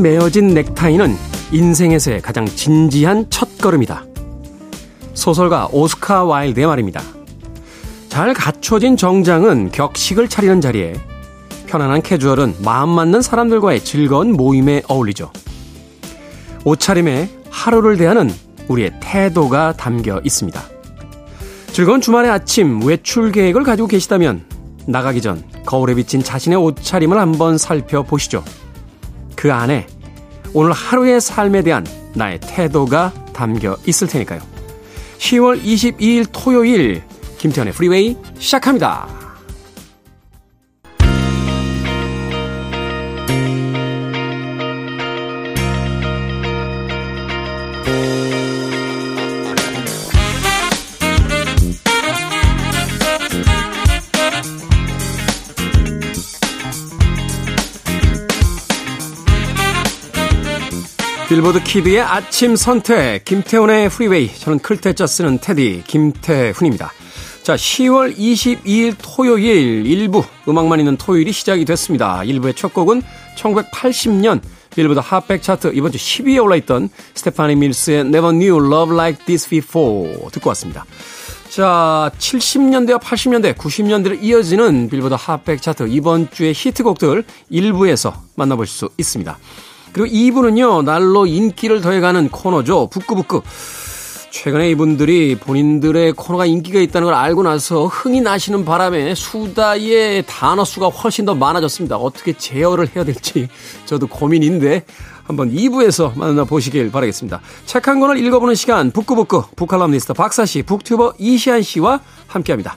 매어진 넥타이는 인생에서의 가장 진지한 첫걸음이다. 소설가 오스카 와일드의 말입니다. 잘 갖춰진 정장은 격식을 차리는 자리에, 편안한 캐주얼은 마음 맞는 사람들과의 즐거운 모임에 어울리죠. 옷차림에 하루를 대하는 우리의 태도가 담겨 있습니다. 즐거운 주말의 아침 외출 계획을 가지고 계시다면 나가기 전 거울에 비친 자신의 옷차림을 한번 살펴보시죠. 그 안에 오늘 하루의 삶에 대한 나의 태도가 담겨 있을 테니까요. 10월 22일 토요일 김태현의 프리웨이 시작합니다. 빌보드 키드의 아침 선택 김태훈의 프리웨이, 저는 클테짜 쓰는 테디 김태훈입니다. 자, 10월 22일 토요일 1부 음악만 있는 토요일이 시작이 됐습니다. 1부의 첫 곡은 1980년 빌보드 핫백 차트 이번 주 10위에 올라있던 스테파니 밀스의 Never Knew Love Like This Before 듣고 왔습니다. 자, 70년대와 80년대, 90년대를 이어지는 빌보드 핫백 차트 이번 주의 히트곡들 1부에서 만나볼 수 있습니다. 그리고 2부는요, 날로 인기를 더해가는 코너죠. 북구북구. 최근에 이분들이 본인들의 코너가 인기가 있다는 걸 알고 나서 흥이 나시는 바람에 수다의 단어 수가 훨씬 더 많아졌습니다. 어떻게 제어를 해야 될지 저도 고민인데 한번 2부에서 만나보시길 바라겠습니다. 책 한 권을 읽어보는 시간, 북구북구. 북칼럼니스트 박사씨, 북튜버 이시안씨와 함께합니다.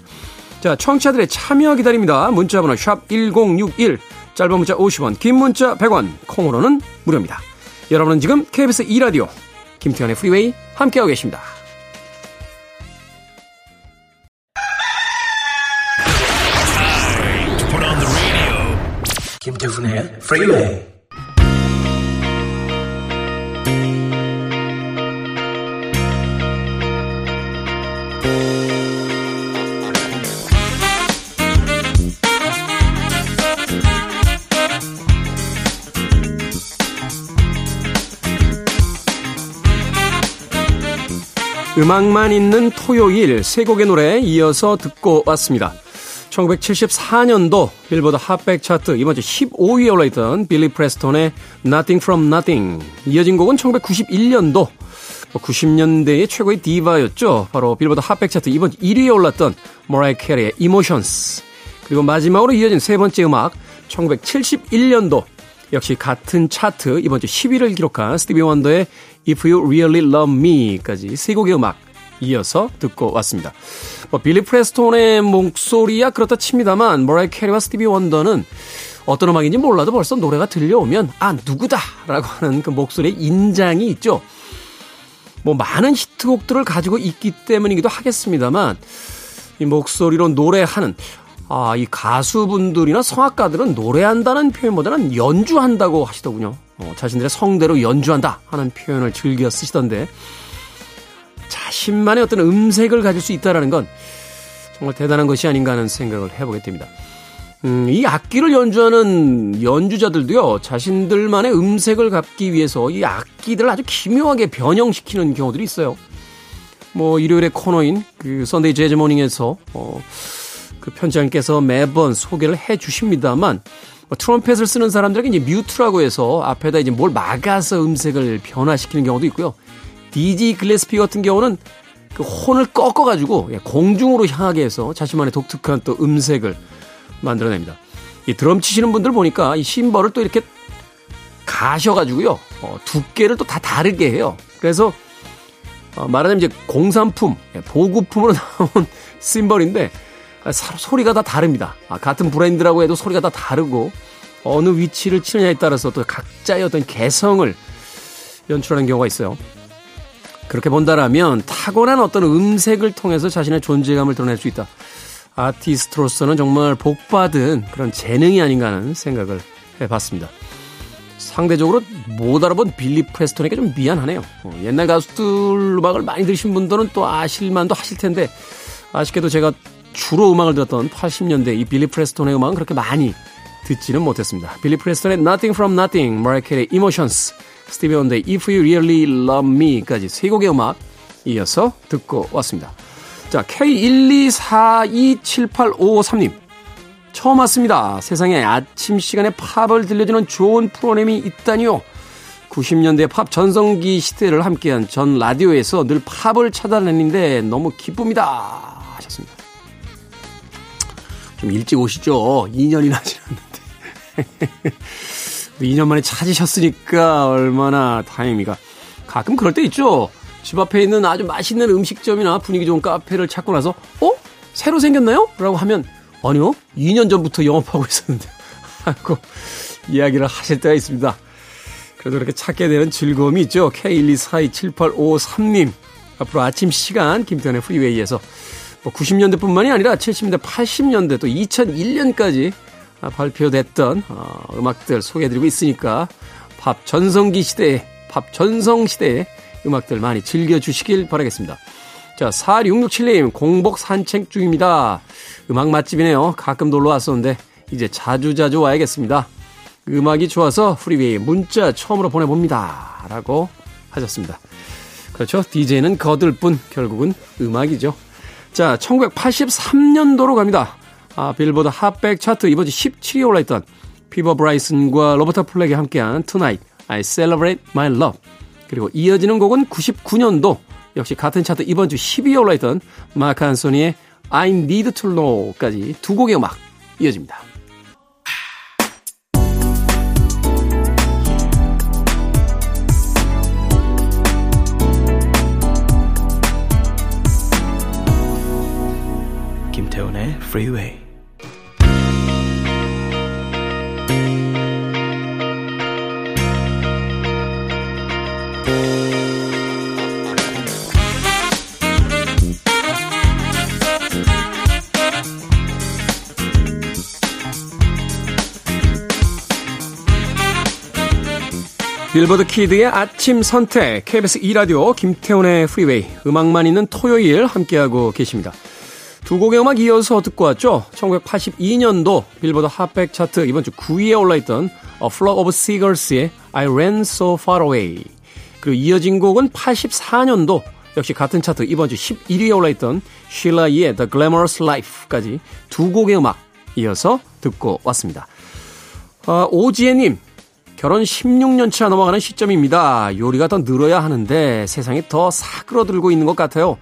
자, 청취자들의 참여 기다립니다. 문자번호 샵1061, 짧은 문자 50원, 긴 문자 100원, 콩으로는 무료입니다. 여러분은 지금 KBS 2라디오 김태현의 프리웨이 함께하고 계십니다. 김태훈의 프리웨이. 음악만 있는 토요일, 세 곡의 노래에 이어서 듣고 왔습니다. 1974년도 빌보드 핫백 차트 이번 주 15위에 올라있던 빌리 프레스톤의 Nothing from Nothing. 이어진 곡은 1991년도 90년대의 최고의 디바였죠. 바로 빌보드 핫백 차트 이번 주 1위에 올랐던 모라이 캐리의 Emotions. 그리고 마지막으로 이어진 세 번째 음악, 1971년도 역시 같은 차트 이번 주 10위를 기록한 스티비 원더의 If You Really Love Me까지 세 곡의 음악 이어서 듣고 왔습니다. 빌리 프레스톤의 목소리야 그렇다 칩니다만 모라이 캐리와 스티비 원더는 어떤 음악인지 몰라도 벌써 노래가 들려오면 아, 누구다라고 하는 그 목소리의 인장이 있죠. 뭐 많은 히트곡들을 가지고 있기 때문이기도 하겠습니다만 이 목소리로 노래하는, 아, 이 가수분들이나 성악가들은 노래한다는 표현보다는 연주한다고 하시더군요. 자신들의 성대로 연주한다 하는 표현을 즐겨 쓰시던데, 자신만의 어떤 음색을 가질 수 있다는 건 정말 대단한 것이 아닌가 하는 생각을 해보게 됩니다. 이 악기를 연주하는 연주자들도요, 자신들만의 음색을 갖기 위해서 이 악기들을 아주 기묘하게 변형시키는 경우들이 있어요. 뭐 일요일에 코너인 그 선데이 재즈 모닝에서 그 편지장께서 매번 소개를 해 주십니다만, 트럼펫을 쓰는 사람들에게 이제 뮤트라고 해서 앞에다 이제 뭘 막아서 음색을 변화시키는 경우도 있고요. DJ 글래스피 같은 경우는 그 혼을 꺾어가지고 공중으로 향하게 해서 자신만의 독특한 또 음색을 만들어냅니다. 이 드럼 치시는 분들 보니까 이 심벌을 또 이렇게 가셔가지고요, 두께를 또 다 다르게 해요. 그래서 말하자면 이제 공산품, 보급품으로 나온 심벌인데, 소리가 다 다릅니다. 같은 브랜드라고 해도 소리가 다 다르고 어느 위치를 치느냐에 따라서 또 각자의 어떤 개성을 연출하는 경우가 있어요. 그렇게 본다라면 타고난 어떤 음색을 통해서 자신의 존재감을 드러낼 수 있다. 아티스트로서는 정말 복받은 그런 재능이 아닌가 하는 생각을 해봤습니다. 상대적으로 못 알아본 빌리 프레스톤에게 좀 미안하네요. 옛날 가수들 음악을 많이 들으신 분들은 또 아실만도 하실 텐데, 아쉽게도 제가 주로 음악을 들었던 80년대 이 빌리 프레스톤의 음악은 그렇게 많이 듣지는 못했습니다. 빌리 프레스턴의 Nothing from Nothing, 마이아 캐리의 Emotions, 스티비 원더의 If You Really Love Me까지 세 곡의 음악 이어서 듣고 왔습니다. 자, K124278553님. 처음 왔습니다. 세상에 아침 시간에 팝을 들려주는 좋은 프로그램이 있다니요. 90년대 팝 전성기 시대를 함께한 전 라디오에서 늘 팝을 찾아내는데 너무 기쁩니다. 하셨습니다. 좀 일찍 오시죠. 2년이나 지났는데. 2년 만에 찾으셨으니까 얼마나 다행입니까. 가끔 그럴 때 있죠. 집 앞에 있는 아주 맛있는 음식점이나 분위기 좋은 카페를 찾고 나서 새로 생겼나요? 라고 하면 아니요. 2년 전부터 영업하고 있었는데 하고 이야기를 하실 때가 있습니다. 그래도 이렇게 찾게 되는 즐거움이 있죠. K124278553님. 앞으로 아침 시간 김태현의 프리웨이에서 뭐 90년대뿐만이 아니라 70년대, 80년대 또 2001년까지 발표됐던 음악들 소개해드리고 있으니까 팝 전성 시대에 음악들 많이 즐겨주시길 바라겠습니다. 자, 4667님 공복 산책 중입니다. 음악 맛집이네요. 가끔 놀러 왔었는데 이제 자주 와야겠습니다. 음악이 좋아서 프리웨이 문자 처음으로 보내봅니다. 라고 하셨습니다. 그렇죠. DJ는 거들 뿐 결국은 음악이죠. 자, 1983년도로 갑니다. 빌보드 핫백 차트 이번 주 17위에 올라있던 피버 브라이슨과 로버타 플렉이 함께한 Tonight I Celebrate My Love. 그리고 이어지는 곡은 99년도 역시 같은 차트 이번 주 12위에 올라있던 마크 안소니의 I Need To Know까지 두 곡의 음악 이어집니다. 김태훈의 Freeway. 빌보드 키드의 아침 선택 KBS 2라디오 김태훈의 프리웨이 음악만 있는 토요일 함께하고 계십니다. 두 곡의 음악 이어서 듣고 왔죠. 1982년도 빌보드 핫백 차트 이번 주 9위에 올라있던 A Flock of Seagulls의 I Ran So Far Away. 그리고 이어진 곡은 84년도 역시 같은 차트 이번 주 11위에 올라있던 Sheila E의 The Glamorous Life까지 두 곡의 음악 이어서 듣고 왔습니다. 오지혜님. 결혼 16년차 넘어가는 시점입니다. 요리가 더 늘어야 하는데 세상이 더 사그러들고 있는 것 같아요.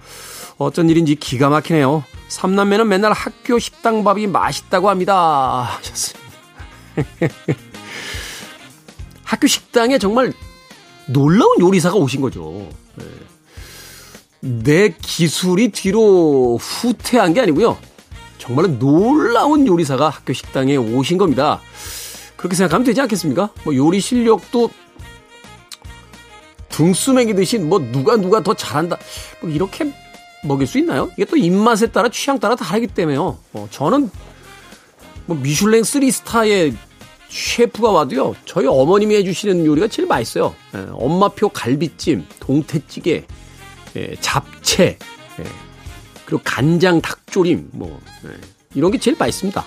어쩐 일인지 기가 막히네요. 삼남매는 맨날 학교 식당 밥이 맛있다고 합니다. 하셨습니다. 학교 식당에 정말 놀라운 요리사가 오신 거죠. 내 기술이 뒤로 후퇴한 게 아니고요. 정말로 놀라운 요리사가 학교 식당에 오신 겁니다. 그렇게 생각하면 되지 않겠습니까? 뭐 요리 실력도 등수매기듯이 뭐 누가 더 잘한다 뭐 이렇게 먹일 수 있나요? 이게 또 입맛에 따라 취향 따라 다르기 때문에요. 저는 뭐 미슐랭 3스타의 셰프가 와도요. 저희 어머님이 해주시는 요리가 제일 맛있어요. 엄마표 갈비찜, 동태찌개, 잡채, 그리고 간장 닭조림 뭐 이런 게 제일 맛있습니다.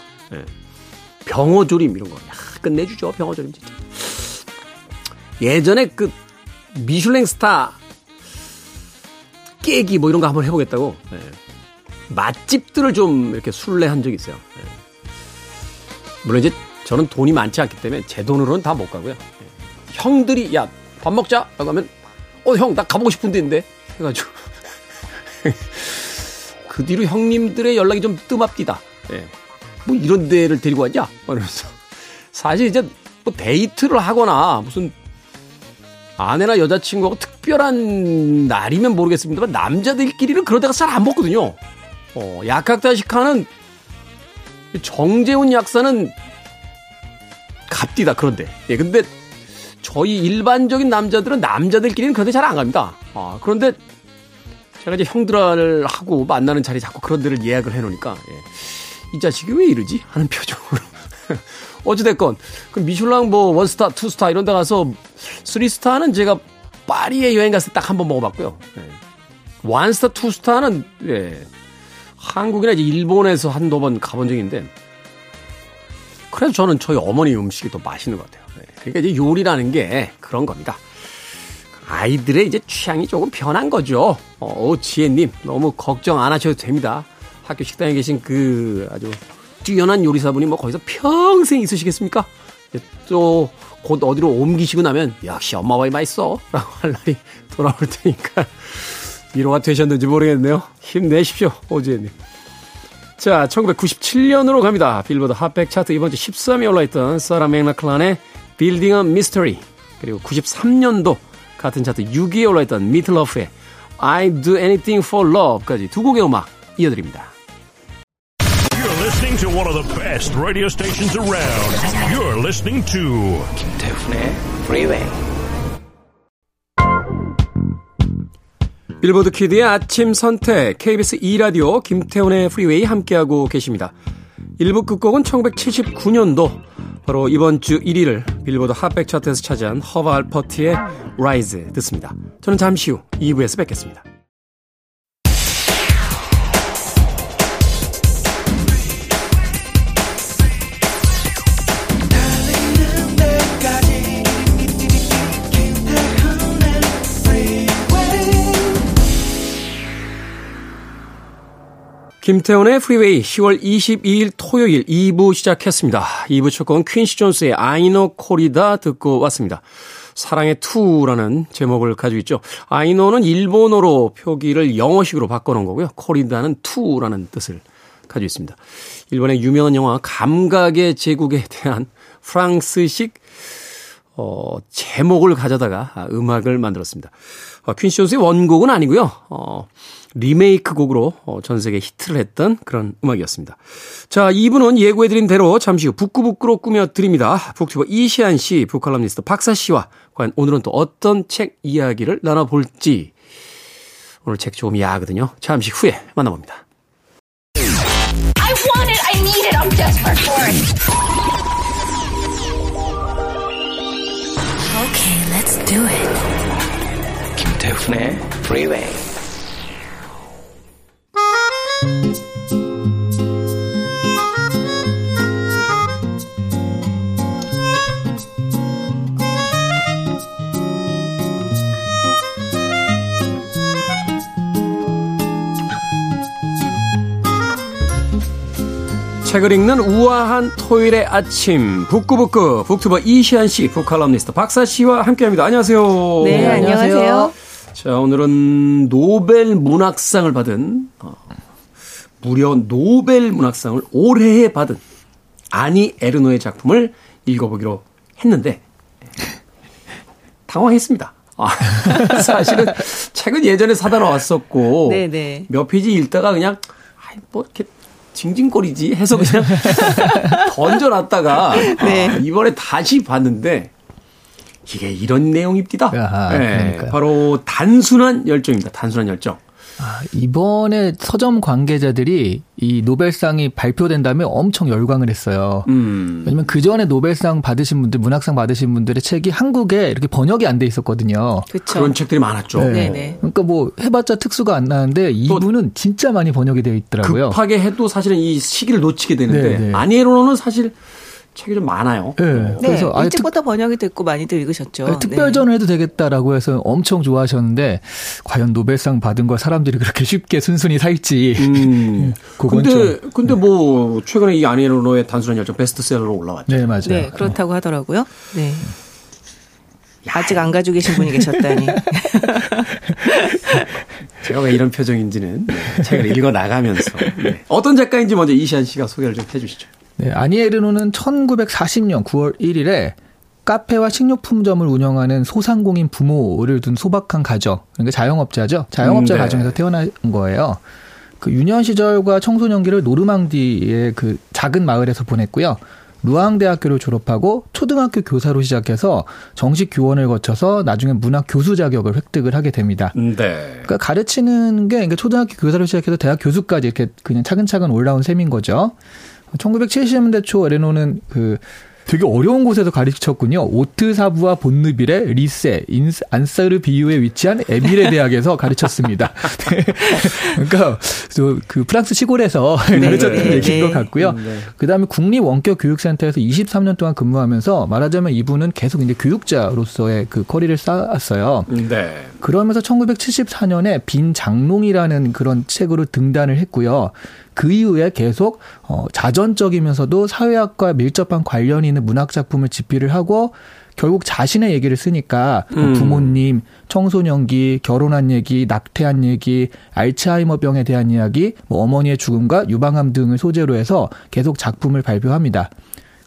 병어조림 이런 거. 끝내주죠. 병어조림 진짜. 예전에 그 미슐랭 스타 깨기 뭐 이런 거 한번 해보겠다고 맛집들을 좀 이렇게 순례한 적이 있어요. 물론 이제 저는 돈이 많지 않기 때문에 제 돈으로는 다 못 가고요. 형들이 야 밥 먹자 라고 하면 형 나 가보고 싶은데 인데 해가지고 그 뒤로 형님들의 연락이 좀 뜸합디다. 뭐 이런 데를 데리고 왔냐 이러면서 사실 이제 뭐 데이트를 하거나 무슨 아내나 여자친구하고 특별한 날이면 모르겠습니다만 남자들끼리는 그러다가 잘 안 먹거든요. 약학다식하는 정재훈 약사는 갑디다 그런데. 근데 저희 일반적인 남자들끼리는 그런데 잘 안 갑니다. 그런데 제가 이제 형들하고 만나는 자리 자꾸 그런 데를 예약을 해놓으니까 이 자식이 왜 이러지? 하는 표정으로. 어찌됐건 그 미슐랭 뭐 원스타, 투스타 이런 데 가서 쓰리스타는 제가 파리에 여행 갔을 때 딱 한 번 먹어봤고요. 원스타, 투스타는 한국이나 이제 일본에서 한두 번 가본 적인데 그래서 저는 저희 어머니 음식이 더 맛있는 것 같아요. 그러니까 이제 요리라는 게 그런 겁니다. 아이들의 이제 취향이 조금 변한 거죠. 지혜님, 너무 걱정 안 하셔도 됩니다. 학교 식당에 계신 그 아주 뛰어난 요리사분이 뭐 거기서 평생 있으시겠습니까? 또 곧 어디로 옮기시고 나면 역시 엄마 밥이 맛있어 라고 할 날이 돌아올 테니까 위로가 되셨는지 모르겠네요. 힘내십시오, 오지혜님. 자, 1997년으로 갑니다. 빌보드 핫백 차트 이번 주 13위에 올라있던 사라 맥락클란의 Building a Mystery, 그리고 93년도 같은 차트 6위에 올라있던 미틀러프의 I Do Anything for Love까지 두 곡의 음악 이어드립니다. You're listening to one of the best radio stations around. You're listening to 김태훈의 Freeway. 빌보드 키드의 아침 선택 KBS 2라디오 김태훈의 Freeway 함께하고 계십니다. 1부 끝곡은 1979년도 바로 이번 주 1위를 빌보드 핫백 차트에서 차지한 허브 알퍼트의 Rise 듣습니다. 저는 잠시 후 2부에서 뵙겠습니다. 김태훈의 프리웨이 10월 22일 토요일 2부 시작했습니다. 2부 첫 곡은 퀸시 존스의 아이노 코리다 듣고 왔습니다. 사랑의 투라는 제목을 가지고 있죠. 아이노는 일본어로 표기를 영어식으로 바꿔놓은 거고요. 코리다는 투라는 뜻을 가지고 있습니다. 일본의 유명한 영화 감각의 제국에 대한 프랑스식 제목을 가져다가 음악을 만들었습니다. 퀸시 존스의 원곡은 아니고요. 리메이크 곡으로 전 세계 히트를 했던 그런 음악이었습니다. 자, 2부는 예고해드린 대로 잠시 후 북구북구로 꾸며드립니다. 북튜버 이시안 씨, 북칼럼니스트 박사 씨와 과연 오늘은 또 어떤 책 이야기를 나눠볼지. 오늘 책 조금 야하거든요. 잠시 후에 만나봅니다. I want it, I need it, I'm desperate for it. Okay, let's do it. 김태훈의 Freeway. 책을 읽는 우아한 토요일의 아침 북구북구 북튜버 이시안 씨, 북칼럼니스트 박사 씨와 함께합니다. 안녕하세요. 네, 안녕하세요. 자, 오늘은 노벨 문학상을 받은 무려 노벨 문학상을 올해에 받은 아니 에르노의 작품을 읽어보기로 했는데 당황했습니다. 사실은 책은 예전에 사다 놨었고 몇 페이지 읽다가 그냥 뭐 이렇게 징징거리지 해서 그냥 던져놨다가 이번에 다시 봤는데 이게 이런 내용입니다. 아하, 네, 바로 단순한 열정입니다. 단순한 열정. 아, 이번에 서점 관계자들이 이 노벨상이 발표된 다음에 엄청 열광을 했어요. 왜냐면 그 전에 노벨상 받으신 분들, 문학상 받으신 분들의 책이 한국에 이렇게 번역이 안 돼 있었거든요. 그쵸. 그런 책들이 많았죠. 네. 그러니까 뭐 해봤자 특수가 안 나는데 이분은 진짜 많이 번역이 되어 있더라고요. 급하게 해도 사실은 이 시기를 놓치게 되는데 아니 에르노는 사실 책이 좀 많아요. 네. 그래서 일찍부터 번역이 됐고 많이들 읽으셨죠. 네, 특별전을 해도 되겠다라고 해서 엄청 좋아하셨는데 과연 노벨상 받은 걸 사람들이 그렇게 쉽게 순순히 살지. 근데 뭐 최근에 이 아니 에르노의 단순한 열정 베스트셀러로 올라왔죠. 네, 맞아요. 네, 그렇다고 하더라고요. 네. 아직 안 가지고 계신 분이 계셨다니. 제가 왜 이런 표정인지는 책을 읽어나가면서. 네. 어떤 작가인지 먼저 이시안 씨가 소개를 좀 해 주시죠. 네, 아니 에르노는 1940년 9월 1일에 카페와 식료품점을 운영하는 소상공인 부모를 둔 소박한 가정, 그러니까 자영업자죠. 자영업자 가정에서 태어난 거예요. 그 유년 시절과 청소년기를 노르망디의 그 작은 마을에서 보냈고요. 루앙대학교를 졸업하고 초등학교 교사로 시작해서 정식 교원을 거쳐서 나중에 문학 교수 자격을 획득을 하게 됩니다. 네. 그러니까 가르치는 게 그러니까 초등학교 교사로 시작해서 대학 교수까지 이렇게 그냥 차근차근 올라온 셈인 거죠. 1970년대 초 에르노는 그 되게 어려운 곳에서 가르쳤군요. 오트사부와 본느빌의 리세, 안사르 비유에 위치한 에밀레 대학에서 가르쳤습니다. 그러니까 그 프랑스 시골에서 가르쳤던 얘기인 것 같고요. 그다음에 국립원격교육센터에서 23년 동안 근무하면서 말하자면 이분은 계속 이제 교육자로서의 그 커리를 쌓았어요. 네. 그러면서 1974년에 빈 장롱이라는 그런 책으로 등단을 했고요. 그 이후에 계속 자전적이면서도 사회학과 밀접한 관련이 있는 문학작품을 집필을 하고 결국 자신의 얘기를 쓰니까 부모님, 청소년기, 결혼한 얘기, 낙태한 얘기, 알츠하이머병에 대한 이야기, 뭐 어머니의 죽음과 유방암 등을 소재로 해서 계속 작품을 발표합니다.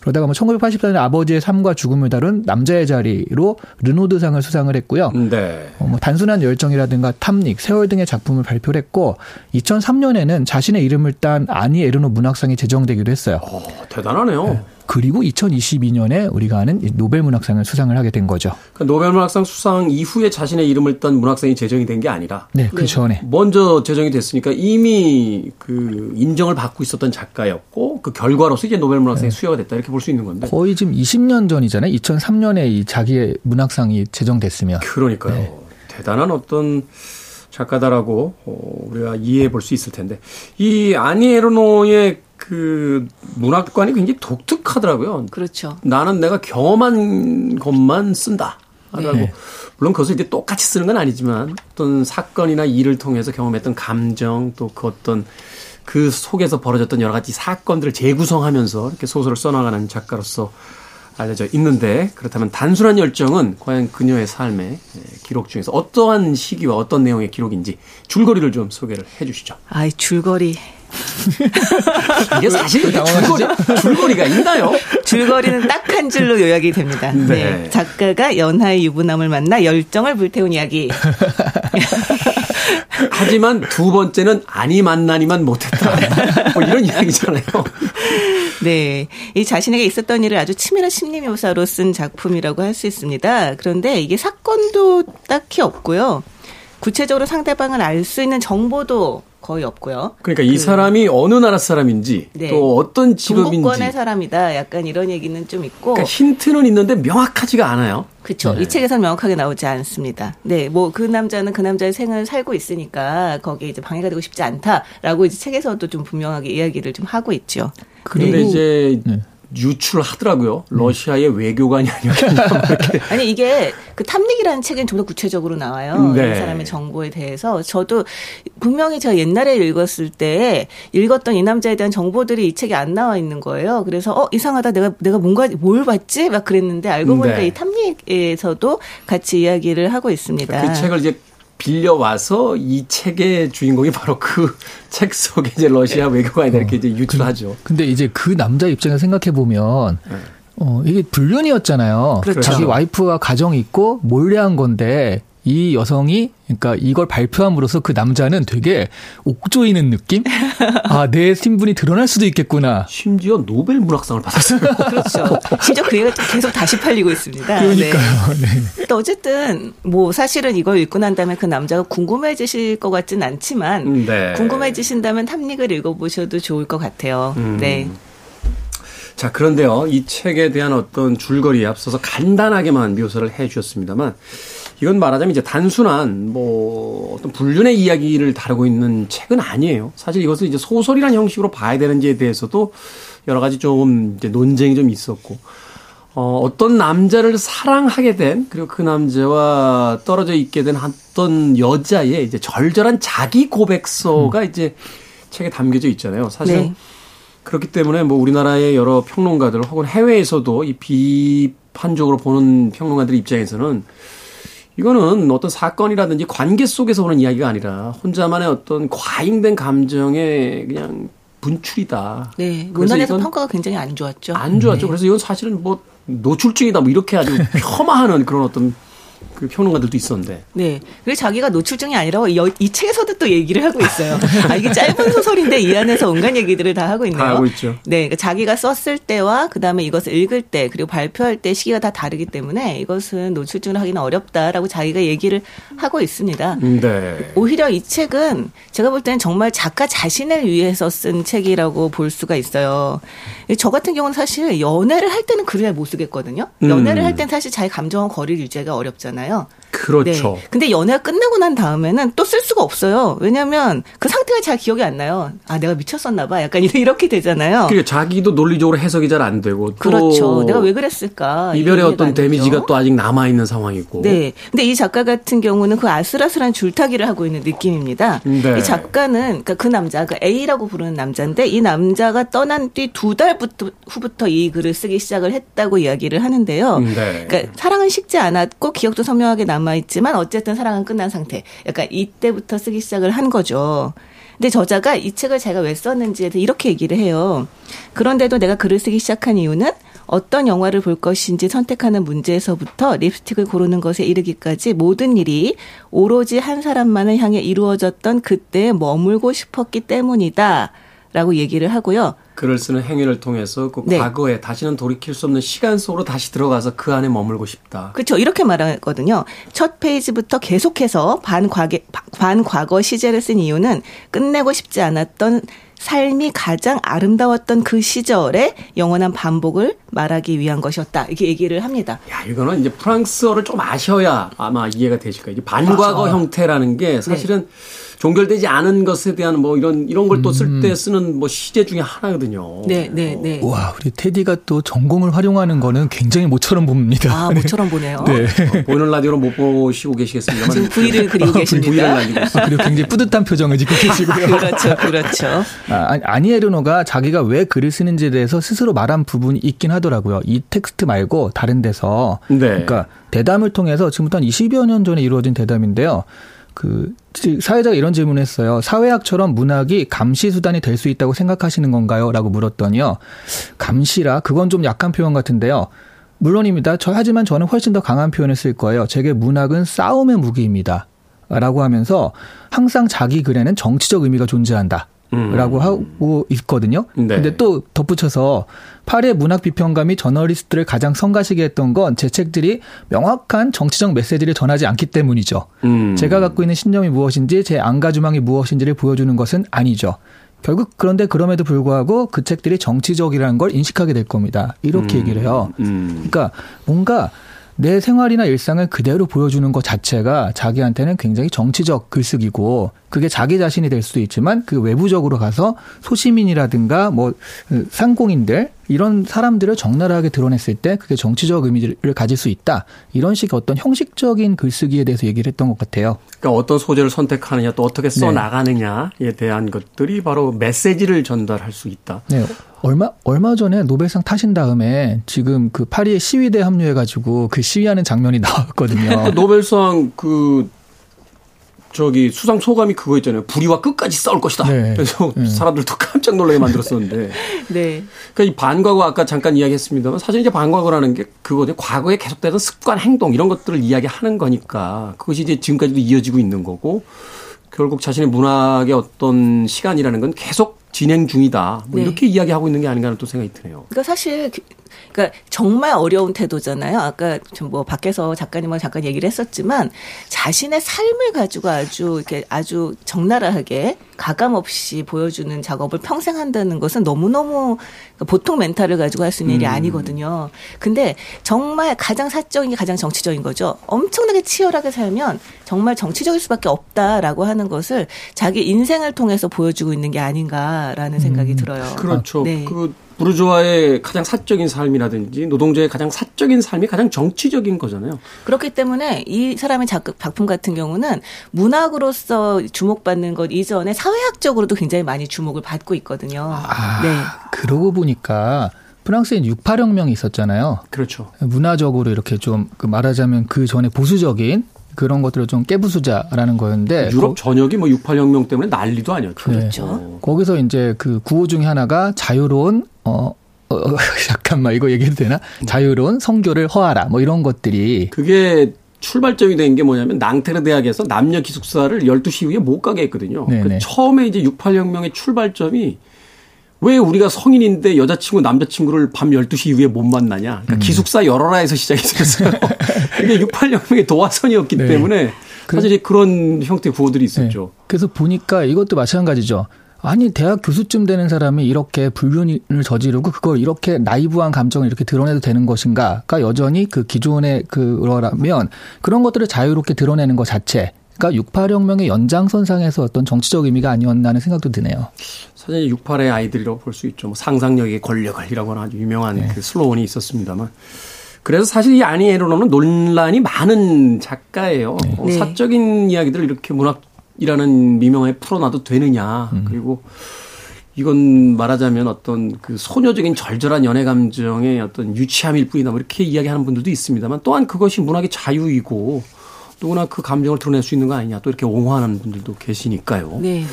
그러다가 뭐 1984년에 아버지의 삶과 죽음을 다룬 남자의 자리로 르노드상을 수상을 했고요. 네. 뭐 단순한 열정이라든가 탐닉, 세월 등의 작품을 발표를 했고 2003년에는 자신의 이름을 딴 아니 에르노 문학상이 제정되기도 했어요. 오, 대단하네요. 네. 그리고 2022년에 우리가 아는 노벨문학상을 수상을 하게 된 거죠. 그러니까 노벨문학상 수상 이후에 자신의 이름을 딴 문학상이 제정이 된 게 아니라 네, 그 전에 먼저 제정이 됐으니까 이미 그 인정을 받고 있었던 작가였고 그 결과로서 이제 노벨문학상이 네. 수여가 됐다 이렇게 볼 수 있는 건데 거의 지금 20년 전이잖아요. 2003년에 이 자기의 문학상이 제정됐으면 그러니까요. 네. 대단한 어떤 작가다라고 우리가 이해해 볼 수 있을 텐데 이 아니 에르노의 그 문학관이 굉장히 독특하더라고요. 그렇죠. 나는 내가 경험한 것만 쓴다라고. 네. 물론 그것을 이제 똑같이 쓰는 건 아니지만 어떤 사건이나 일을 통해서 경험했던 감정 또 그 어떤 그 속에서 벌어졌던 여러 가지 사건들을 재구성하면서 이렇게 소설을 써나가는 작가로서 알려져 있는데 그렇다면 단순한 열정은 과연 그녀의 삶의 기록 중에서 어떠한 시기와 어떤 내용의 기록인지 줄거리를 좀 소개를 해 주시죠. 아이 줄거리. 이게 사실 줄거리가 있나요? 줄거리는 딱 한 줄로 요약이 됩니다. 네. 네. 작가가 연하의 유부남을 만나 열정을 불태운 이야기. 하지만 두 번째는 아니 만나니만 못했다. 뭐 이런 이야기잖아요. 네, 이 자신에게 있었던 일을 아주 치밀한 심리 묘사로 쓴 작품이라고 할 수 있습니다. 그런데 이게 사건도 딱히 없고요. 구체적으로 상대방을 알 수 있는 정보도 거의 없고요. 그러니까 이 사람이 어느 나라 사람인지 네. 또 어떤 직업인지. 동포권의 사람이다. 약간 이런 얘기는 좀 있고. 그러니까 힌트는 있는데 명확하지가 않아요. 그렇죠. 네. 이 책에서는 명확하게 나오지 않습니다. 네, 뭐 그 남자는 그 남자의 생을 살고 있으니까 거기에 이제 방해가 되고 싶지 않다라고 이제 책에서도 좀 분명하게 이야기를 좀 하고 있죠. 그런데 이제. 네. 유출하더라고요. 러시아의 외교관이 아니었겠나. 아니 이게 그 탐닉이라는 책은 좀 더 구체적으로 나와요. 네. 이 사람의 정보에 대해서 저도 분명히 제가 옛날에 읽었을 때 읽었던 이 남자에 대한 정보들이 이 책에 안 나와 있는 거예요. 그래서 이상하다. 내가 뭔가 뭘 봤지? 막 그랬는데 알고 보니까 네. 이 탐닉에서도 같이 이야기를 하고 있습니다. 그 책을 이제 빌려와서 이 책의 주인공이 바로 그 책 속에 이제 러시아 외교관이 이렇게 이제 유출하죠. 근데 이제 그 남자 입장에서 생각해보면, 이게 불륜이었잖아요. 그렇죠. 자기 와이프와 가정이 있고 몰래 한 건데, 이 여성이, 그러니까 이걸 발표함으로써 그 남자는 되게 옥조이는 느낌? 아, 내 신분이 드러날 수도 있겠구나. 심지어 노벨 문학상을 받았어요. 그렇죠. 심지어 그 얘기가 계속 다시 팔리고 있습니다. 그러니까요. 네. 네. 어쨌든, 뭐, 사실은 이걸 읽고 난 다음에 그 남자가 궁금해지실 것 같진 않지만, 네. 궁금해지신다면 탐닉을 읽어보셔도 좋을 것 같아요. 네. 자, 그런데요. 이 책에 대한 어떤 줄거리에 앞서서 간단하게만 묘사를 해 주셨습니다만, 이건 말하자면 이제 단순한 뭐 어떤 불륜의 이야기를 다루고 있는 책은 아니에요. 사실 이것을 이제 소설이라는 형식으로 봐야 되는지에 대해서도 여러 가지 좀 이제 논쟁이 좀 있었고, 어떤 남자를 사랑하게 된 그리고 그 남자와 떨어져 있게 된 어떤 여자의 이제 절절한 자기 고백서가 이제 책에 담겨져 있잖아요. 사실 네. 그렇기 때문에 뭐 우리나라의 여러 평론가들 혹은 해외에서도 이 비판적으로 보는 평론가들 입장에서는 이거는 어떤 사건이라든지 관계 속에서 오는 이야기가 아니라 혼자만의 어떤 과잉된 감정의 그냥 분출이다. 네. 논란에서 평가가 굉장히 안 좋았죠. 안 좋았죠. 네. 그래서 이건 사실은 뭐 노출증이다 뭐 이렇게 아주 폄하하는 그런 어떤 그 평론가들도 있었는데. 네. 그래서 자기가 노출증이 아니라고 이 책에서도 또 얘기를 하고 있어요. 아, 이게 짧은 소설인데 이 안에서 온갖 얘기들을 다 하고 있네요. 다 하고 있죠. 네. 그러니까 자기가 썼을 때와 그다음에 이것을 읽을 때 그리고 발표할 때 시기가 다 다르기 때문에 이것은 노출증을 하기는 어렵다라고 자기가 얘기를 하고 있습니다. 네. 오히려 이 책은 제가 볼 때는 정말 작가 자신을 위해서 쓴 책이라고 볼 수가 있어요. 저 같은 경우는 사실 연애를 할 때는 글을 잘 못 쓰겠거든요. 연애를 할 때는 사실 자기 감정과 거리를 유지하기가 어렵잖아요. 그렇죠. 네. 근데 연애가 끝나고 난 다음에는 또 쓸 수가 없어요. 왜냐하면 그 상태가 잘 기억이 안 나요. 아, 내가 미쳤었나 봐. 약간 이렇게 되잖아요. 그러니까 자기도 논리적으로 해석이 잘 안 되고. 그렇죠. 내가 왜 그랬을까. 이별의 어떤 데미지가 또 아직 남아있는 상황이고. 네. 근데 이 작가 같은 경우는 그 아슬아슬한 줄타기를 하고 있는 느낌입니다. 네. 이 작가는 그러니까 그 남자, 그 A라고 부르는 남자인데 이 남자가 떠난 뒤 2달 후부터 이 글을 쓰기 시작을 했다고 이야기를 하는데요. 네. 그러니까 사랑은 식지 않았고 기억도 선명하게 남아있지만 어쨌든 사랑은 끝난 상태. 약간 이때부터 쓰기 시작을 한 거죠. 근데 저자가 이 책을 제가 왜 썼는지에 대해서 이렇게 얘기를 해요. 그런데도 내가 글을 쓰기 시작한 이유는 어떤 영화를 볼 것인지 선택하는 문제에서부터 립스틱을 고르는 것에 이르기까지 모든 일이 오로지 한 사람만을 향해 이루어졌던 그때에 머물고 싶었기 때문이다. 라고 얘기를 하고요. 글을 쓰는 행위를 통해서 그 네. 과거에 다시는 돌이킬 수 없는 시간 속으로 다시 들어가서 그 안에 머물고 싶다. 그렇죠. 이렇게 말하거든요. 첫 페이지부터 계속해서 반과거 시제를 쓴 이유는 끝내고 싶지 않았던 삶이 가장 아름다웠던 그 시절의 영원한 반복을 말하기 위한 것이었다. 이렇게 얘기를 합니다. 야, 이거는 이제 프랑스어를 좀 아셔야 아마 이해가 되실 거예요. 이게 반과거 맞아. 형태라는 게 사실은 네. 종결되지 않은 것에 대한 뭐 이런 걸 또 쓸 때 쓰는 뭐 시제 중에 하나거든요. 네, 네, 네. 와, 우리 테디가 또 전공을 활용하는 거는 굉장히 모처럼 봅니다. 아, 모처럼 보네요. 네. 보이는 라디오로 못 보시고 계시겠습니다만. 지금 부위를 그리고 계십니다. 부위를 날리고 있어요. 그리고 굉장히 뿌듯한 표정을 짓고 계시고요. 그렇죠, 그렇죠. 아니 에르노가 자기가 왜 글을 쓰는지에 대해서 스스로 말한 부분이 있긴 하더라고요. 이 텍스트 말고 다른 데서. 네. 그러니까 대담을 통해서 지금부터 한 20여 년 전에 이루어진 대담인데요. 사회자가 이런 질문을 했어요. 사회학처럼 문학이 감시수단이 될 수 있다고 생각하시는 건가요? 라고 물었더니요. 감시라? 그건 좀 약한 표현 같은데요. 물론입니다. 하지만 저는 훨씬 더 강한 표현을 쓸 거예요. 제게 문학은 싸움의 무기입니다. 라고 하면서 항상 자기 글에는 정치적 의미가 존재한다. 라고 하고 있거든요. 근데 또 덧붙여서 파리의 문학 비평가 및 저널리스트를 가장 성가시게 했던 건 제 책들이 명확한 정치적 메시지를 전하지 않기 때문이죠. 제가 갖고 있는 신념이 무엇인지 제 안가주망이 무엇인지를 보여주는 것은 아니죠. 결국 그런데 그럼에도 불구하고 그 책들이 정치적이라는 걸 인식하게 될 겁니다. 이렇게 얘기를 해요. 그러니까 뭔가 내 생활이나 일상을 그대로 보여주는 것 자체가 자기한테는 굉장히 정치적 글쓰기고 그게 자기 자신이 될 수도 있지만 그 외부적으로 가서 소시민이라든가 뭐 상공인들 이런 사람들을 적나라하게 드러냈을 때 그게 정치적 의미를 가질 수 있다. 이런 식의 어떤 형식적인 글쓰기에 대해서 얘기를 했던 것 같아요. 그러니까 어떤 소재를 선택하느냐 또 어떻게 써나가느냐에 대한 것들이 바로 메시지를 전달할 수 있다. 네. 얼마 전에 노벨상 타신 다음에 지금 그 파리의 시위대에 합류해가지고 그 시위하는 장면이 나왔거든요. 노벨상 수상 소감이 그거 있잖아요. 불의와 끝까지 싸울 것이다. 네. 그래서 사람들도 깜짝 놀라게 만들었었는데. 네. 그러니까 이 반과거 아까 잠깐 이야기했습니다만 사실 이제 반과거라는 게 그거죠. 과거에 계속되던 습관, 행동 이런 것들을 이야기하는 거니까 그것이 이제 지금까지도 이어지고 있는 거고 결국 자신의 문학의 어떤 시간이라는 건 계속 진행 중이다. 뭐 네. 이렇게 이야기하고 있는 게 아닌가 하는 또 생각이 드네요. 그러니까 사실 정말 어려운 태도잖아요. 아까 뭐 밖에서 작가님하고 잠깐 얘기를 했었지만 자신의 삶을 가지고 아주 적나라하게 가감 없이 보여주는 작업을 평생 한다는 것은 너무너무 보통 멘탈을 가지고 할 수 있는 일이 아니거든요. 근데 정말 가장 사적인 게 가장 정치적인 거죠. 엄청나게 치열하게 살면 정말 정치적일 수밖에 없다라고 하는 것을 자기 인생을 통해서 보여주고 있는 게 아닌가라는 생각이 들어요. 그렇죠. 네. 부르주아의 가장 사적인 삶이라든지 노동자의 가장 사적인 삶이 가장 정치적인 거잖아요. 그렇기 때문에 이 사람의 작품 같은 경우는 문학으로서 주목받는 것 이전에 사회학적으로도 굉장히 많이 주목을 받고 있거든요. 아, 네. 그러고 보니까 프랑스에 68혁명이 있었잖아요. 그렇죠. 문화적으로 이렇게 좀 말하자면 그 전에 보수적인 그런 것들을 좀 깨부수자라는 거였는데 유럽 전역이 68혁명 때문에 난리도 아니었죠. 네. 그렇죠. 거기서 이제 그 구호 중에 하나가 자유로운 잠깐만 이거 얘기해도 되나? 자유로운 성교를 허하라. 뭐 이런 것들이 그게 출발점이 된 게 뭐냐면 낭테르 대학에서 남녀 기숙사를 12시 이후에 못 가게 했거든요. 그 처음에 이제 68혁명의 출발점이 왜 우리가 성인인데 여자친구 남자친구를 밤 12시 이후에 못 만나냐. 그러니까 기숙사 열어라 해서 시작이 됐어요. 이게 68혁명의 도화선이었기 때문에 사실 그런 형태의 구호들이 있었죠. 네. 그래서 보니까 이것도 마찬가지죠. 아니 대학 교수쯤 되는 사람이 이렇게 불륜을 저지르고 그걸 이렇게 나이브한 감정을 이렇게 드러내도 되는 것인가가 여전히 그 기존의 그거라면 그런 것들을 자유롭게 드러내는 것 자체. 그러니까 68혁명의 연장선상에서 어떤 정치적 의미가 아니었나 하는 생각도 드네요. 사실 68의 아이들이라고 볼 수 있죠. 뭐 상상력의 권력을 이라고 아주 유명한 그 슬로건이 있었습니다만. 그래서 사실 이 아니 에르노는 논란이 많은 작가예요. 사적인 이야기들을 이렇게 문학이라는 미명하에 풀어놔도 되느냐. 그리고 이건 말하자면 어떤 그 소녀적인 절절한 연애 감정의 어떤 유치함일 뿐이다. 뭐 이렇게 이야기하는 분들도 있습니다만 또한 그것이 문학의 자유이고 누구나 그 감정을 드러낼 수 있는 거 아니냐 또 이렇게 옹호하는 분들도 계시니까요. 네, 네.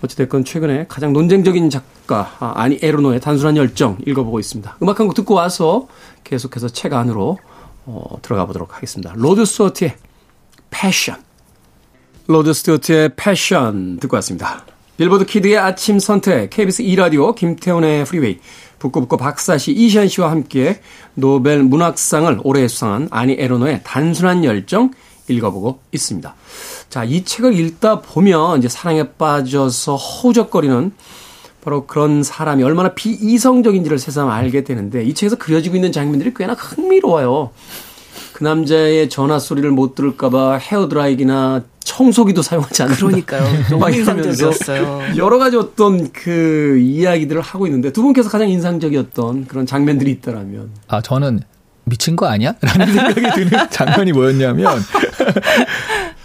어찌됐건 최근에 가장 논쟁적인 작가 아니 에르노의 단순한 열정 읽어보고 있습니다. 음악 한 곡 듣고 와서 계속해서 책 안으로 들어가 보도록 하겠습니다. 로드 스튜어트의 패션. 로드 스튜어트의 패션 듣고 왔습니다. 빌보드 키드의 아침 선택 KBS 2라디오 김태훈의 프리웨이 북구북구 박사씨 이시안 씨와 함께 노벨 문학상을 올해 수상한 아니 에르노의 단순한 열정 읽어보고 있습니다. 자, 이 책을 읽다 보면 이제 사랑에 빠져서 허우적거리는 바로 그런 사람이 얼마나 비이성적인지를 세상 알게 되는데 이 책에서 그려지고 있는 장면들이 꽤나 흥미로워요. 그 남자의 전화 소리를 못 들을까 봐 헤어드라이기나 청소기도 사용하지 않는다. 그러니까요. 너무 인상적이었어요. 여러 가지 어떤 그 이야기들을 하고 있는데 두 분께서 가장 인상적이었던 그런 장면들이 있다라면. 아, 저는 미친 거 아니야? 라는 생각이 드는 장면이 뭐였냐면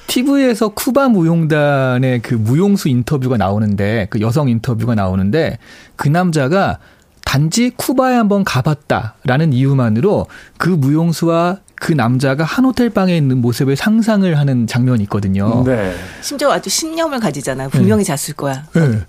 TV에서 쿠바 무용단의 그 무용수 인터뷰가 나오는데 그 여성 인터뷰가 나오는데 그 남자가 단지 쿠바에 한번 가봤다라는 이유만으로 그 무용수와 그 남자가 한 호텔 방에 있는 모습을 상상을 하는 장면이 있거든요. 네. 심지어 아주 신념을 가지잖아요. 분명히 잤을 거야. 네.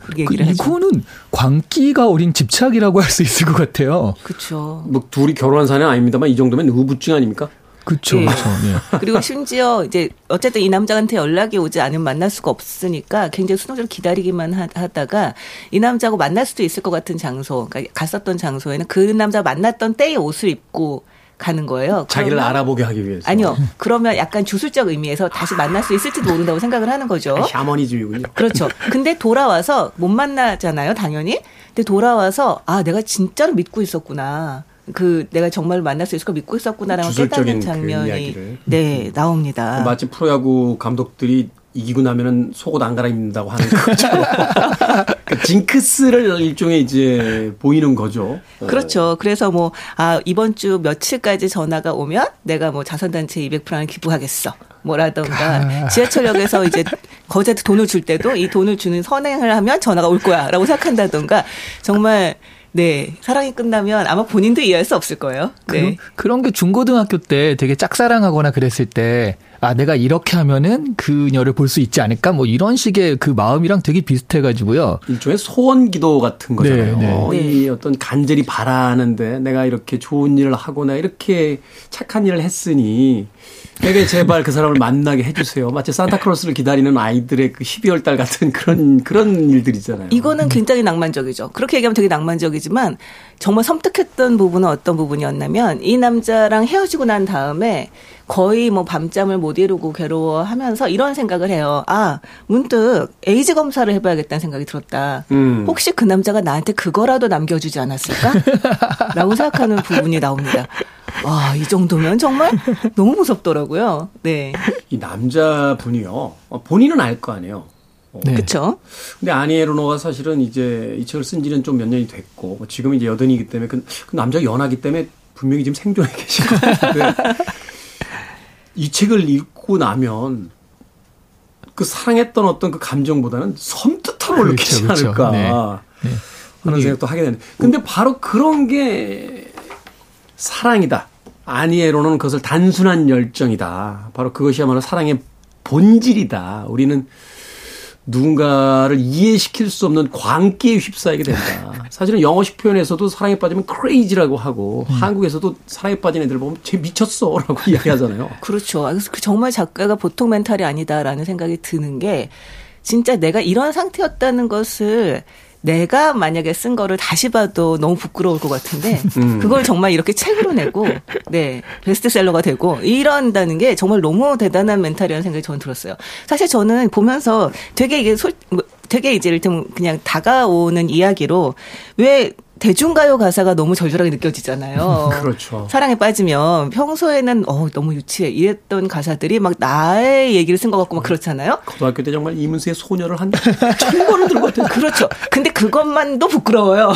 이거는 광기가 어린 집착이라고 할 수 있을 것 같아요. 그렇죠. 뭐 둘이 결혼한 사는 아닙니다만 이 정도면 의부증 아닙니까? 그렇죠. 네. 네. 그리고 심지어 이제 어쨌든 이 남자한테 연락이 오지 않으면 만날 수가 없으니까 굉장히 수동적으로 기다리기만 하다가 이 남자하고 만날 수도 있을 것 같은 장소, 그러니까 갔었던 장소에는 그 남자 만났던 때의 옷을 입고 가는 거예요. 자기를 알아보게 하기 위해서. 아니요. 그러면 약간 주술적 의미에서 다시 만날 수 있을지도 모른다고 생각을 하는 거죠. 샤머니즘이군요. 그렇죠. 근데 돌아와서 못 만나잖아요. 당연히. 근데 돌아와서 아 내가 진짜로 믿고 있었구나. 그 내가 정말 만날 수 있을 걸 믿고 있었구나라는 깨닫는 장면이 그 네 나옵니다. 마치 프로야구 감독들이 이기고 나면은 속옷 안 갈아입는다고 하는 거죠. 그러니까 징크스를 일종의 이제 보이는 거죠. 그렇죠. 그래서 뭐 아 이번 주 며칠까지 전화가 오면 내가 뭐 자선단체에 200%를 기부하겠어. 뭐라던가 지하철역에서 이제 거제한테 돈을 줄 때도 이 돈을 주는 선행을 하면 전화가 올 거야라고 생각한다던가 정말. 네. 사랑이 끝나면 아마 본인도 이해할 수 없을 거예요. 네. 그런 게 중고등학교 때 되게 짝사랑하거나 그랬을 때 아, 내가 이렇게 하면은 그녀를 볼 수 있지 않을까? 뭐 이런 식의 그 마음이랑 되게 비슷해가지고요. 일종의 소원 기도 같은 거잖아요. 네, 네. 이 어떤 간절히 바라는데 내가 이렇게 좋은 일을 하고 나 이렇게 착한 일을 했으니 내게 제발 그 사람을 만나게 해주세요. 마치 산타클로스를 기다리는 아이들의 그 12월 달 같은 그런 일들이잖아요. 이거는 굉장히 낭만적이죠. 그렇게 얘기하면 되게 낭만적이지만 정말 섬뜩했던 부분은 어떤 부분이었냐면 이 남자랑 헤어지고 난 다음에 거의 뭐 밤잠을 못 이루고 괴로워하면서 이런 생각을 해요. 아 문득 에이즈 검사를 해봐야겠다는 생각이 들었다. 혹시 그 남자가 나한테 그거라도 남겨주지 않았을까? 라고 생각하는 부분이 나옵니다. 와, 이 정도면 정말 너무 무섭더라고요. 네. 이 남자분이요. 본인은 알 거 아니에요. 네. 그렇죠. 근데 아니 에르노가 사실은 이제 이 책을 쓴 지는 좀 몇 년이 됐고 지금 이제 여든이기 때문에 그 남자가 연하기 때문에 분명히 지금 생존해 계신 것 같은데 이 책을 읽고 나면 그 사랑했던 어떤 그 감정보다는 섬뜩함을 느끼지 않을까 네. 하는 생각도 하게 되는데 근데 바로 그런 게 사랑이다. 아니 에르노는 그것을 단순한 열정이다. 바로 그것이야말로 사랑의 본질이다. 우리는 누군가를 이해시킬 수 없는 광기에 휩싸이게 된다. 사실은 영어식 표현에서도 사랑에 빠지면 crazy라고 하고 한국에서도 사랑에 빠진 애들 보면 쟤 미쳤어라고 이야기하잖아요. 그렇죠. 그래서 정말 작가가 보통 멘탈이 아니다라는 생각이 드는 게 진짜 내가 이런 상태였다는 것을 내가 만약에 쓴 거를 다시 봐도 너무 부끄러울 것 같은데 그걸 정말 이렇게 책으로 내고 네 베스트셀러가 되고 이런다는 게 정말 너무 대단한 멘탈이라는 생각이 저는 들었어요. 사실 저는 보면서 되게 이게 되게 이제 일단 그냥 다가오는 이야기로 왜 대중가요 가사가 너무 절절하게 느껴지잖아요. 그렇죠. 사랑에 빠지면 평소에는 너무 유치해 이랬던 가사들이 막 나의 얘기를 쓴 것 같고 막 그렇잖아요. 고등학교 때 정말 이문세의 소녀를 한 1,000번을 들은 것 같아요. 그렇죠. 근데 그것만도 부끄러워요.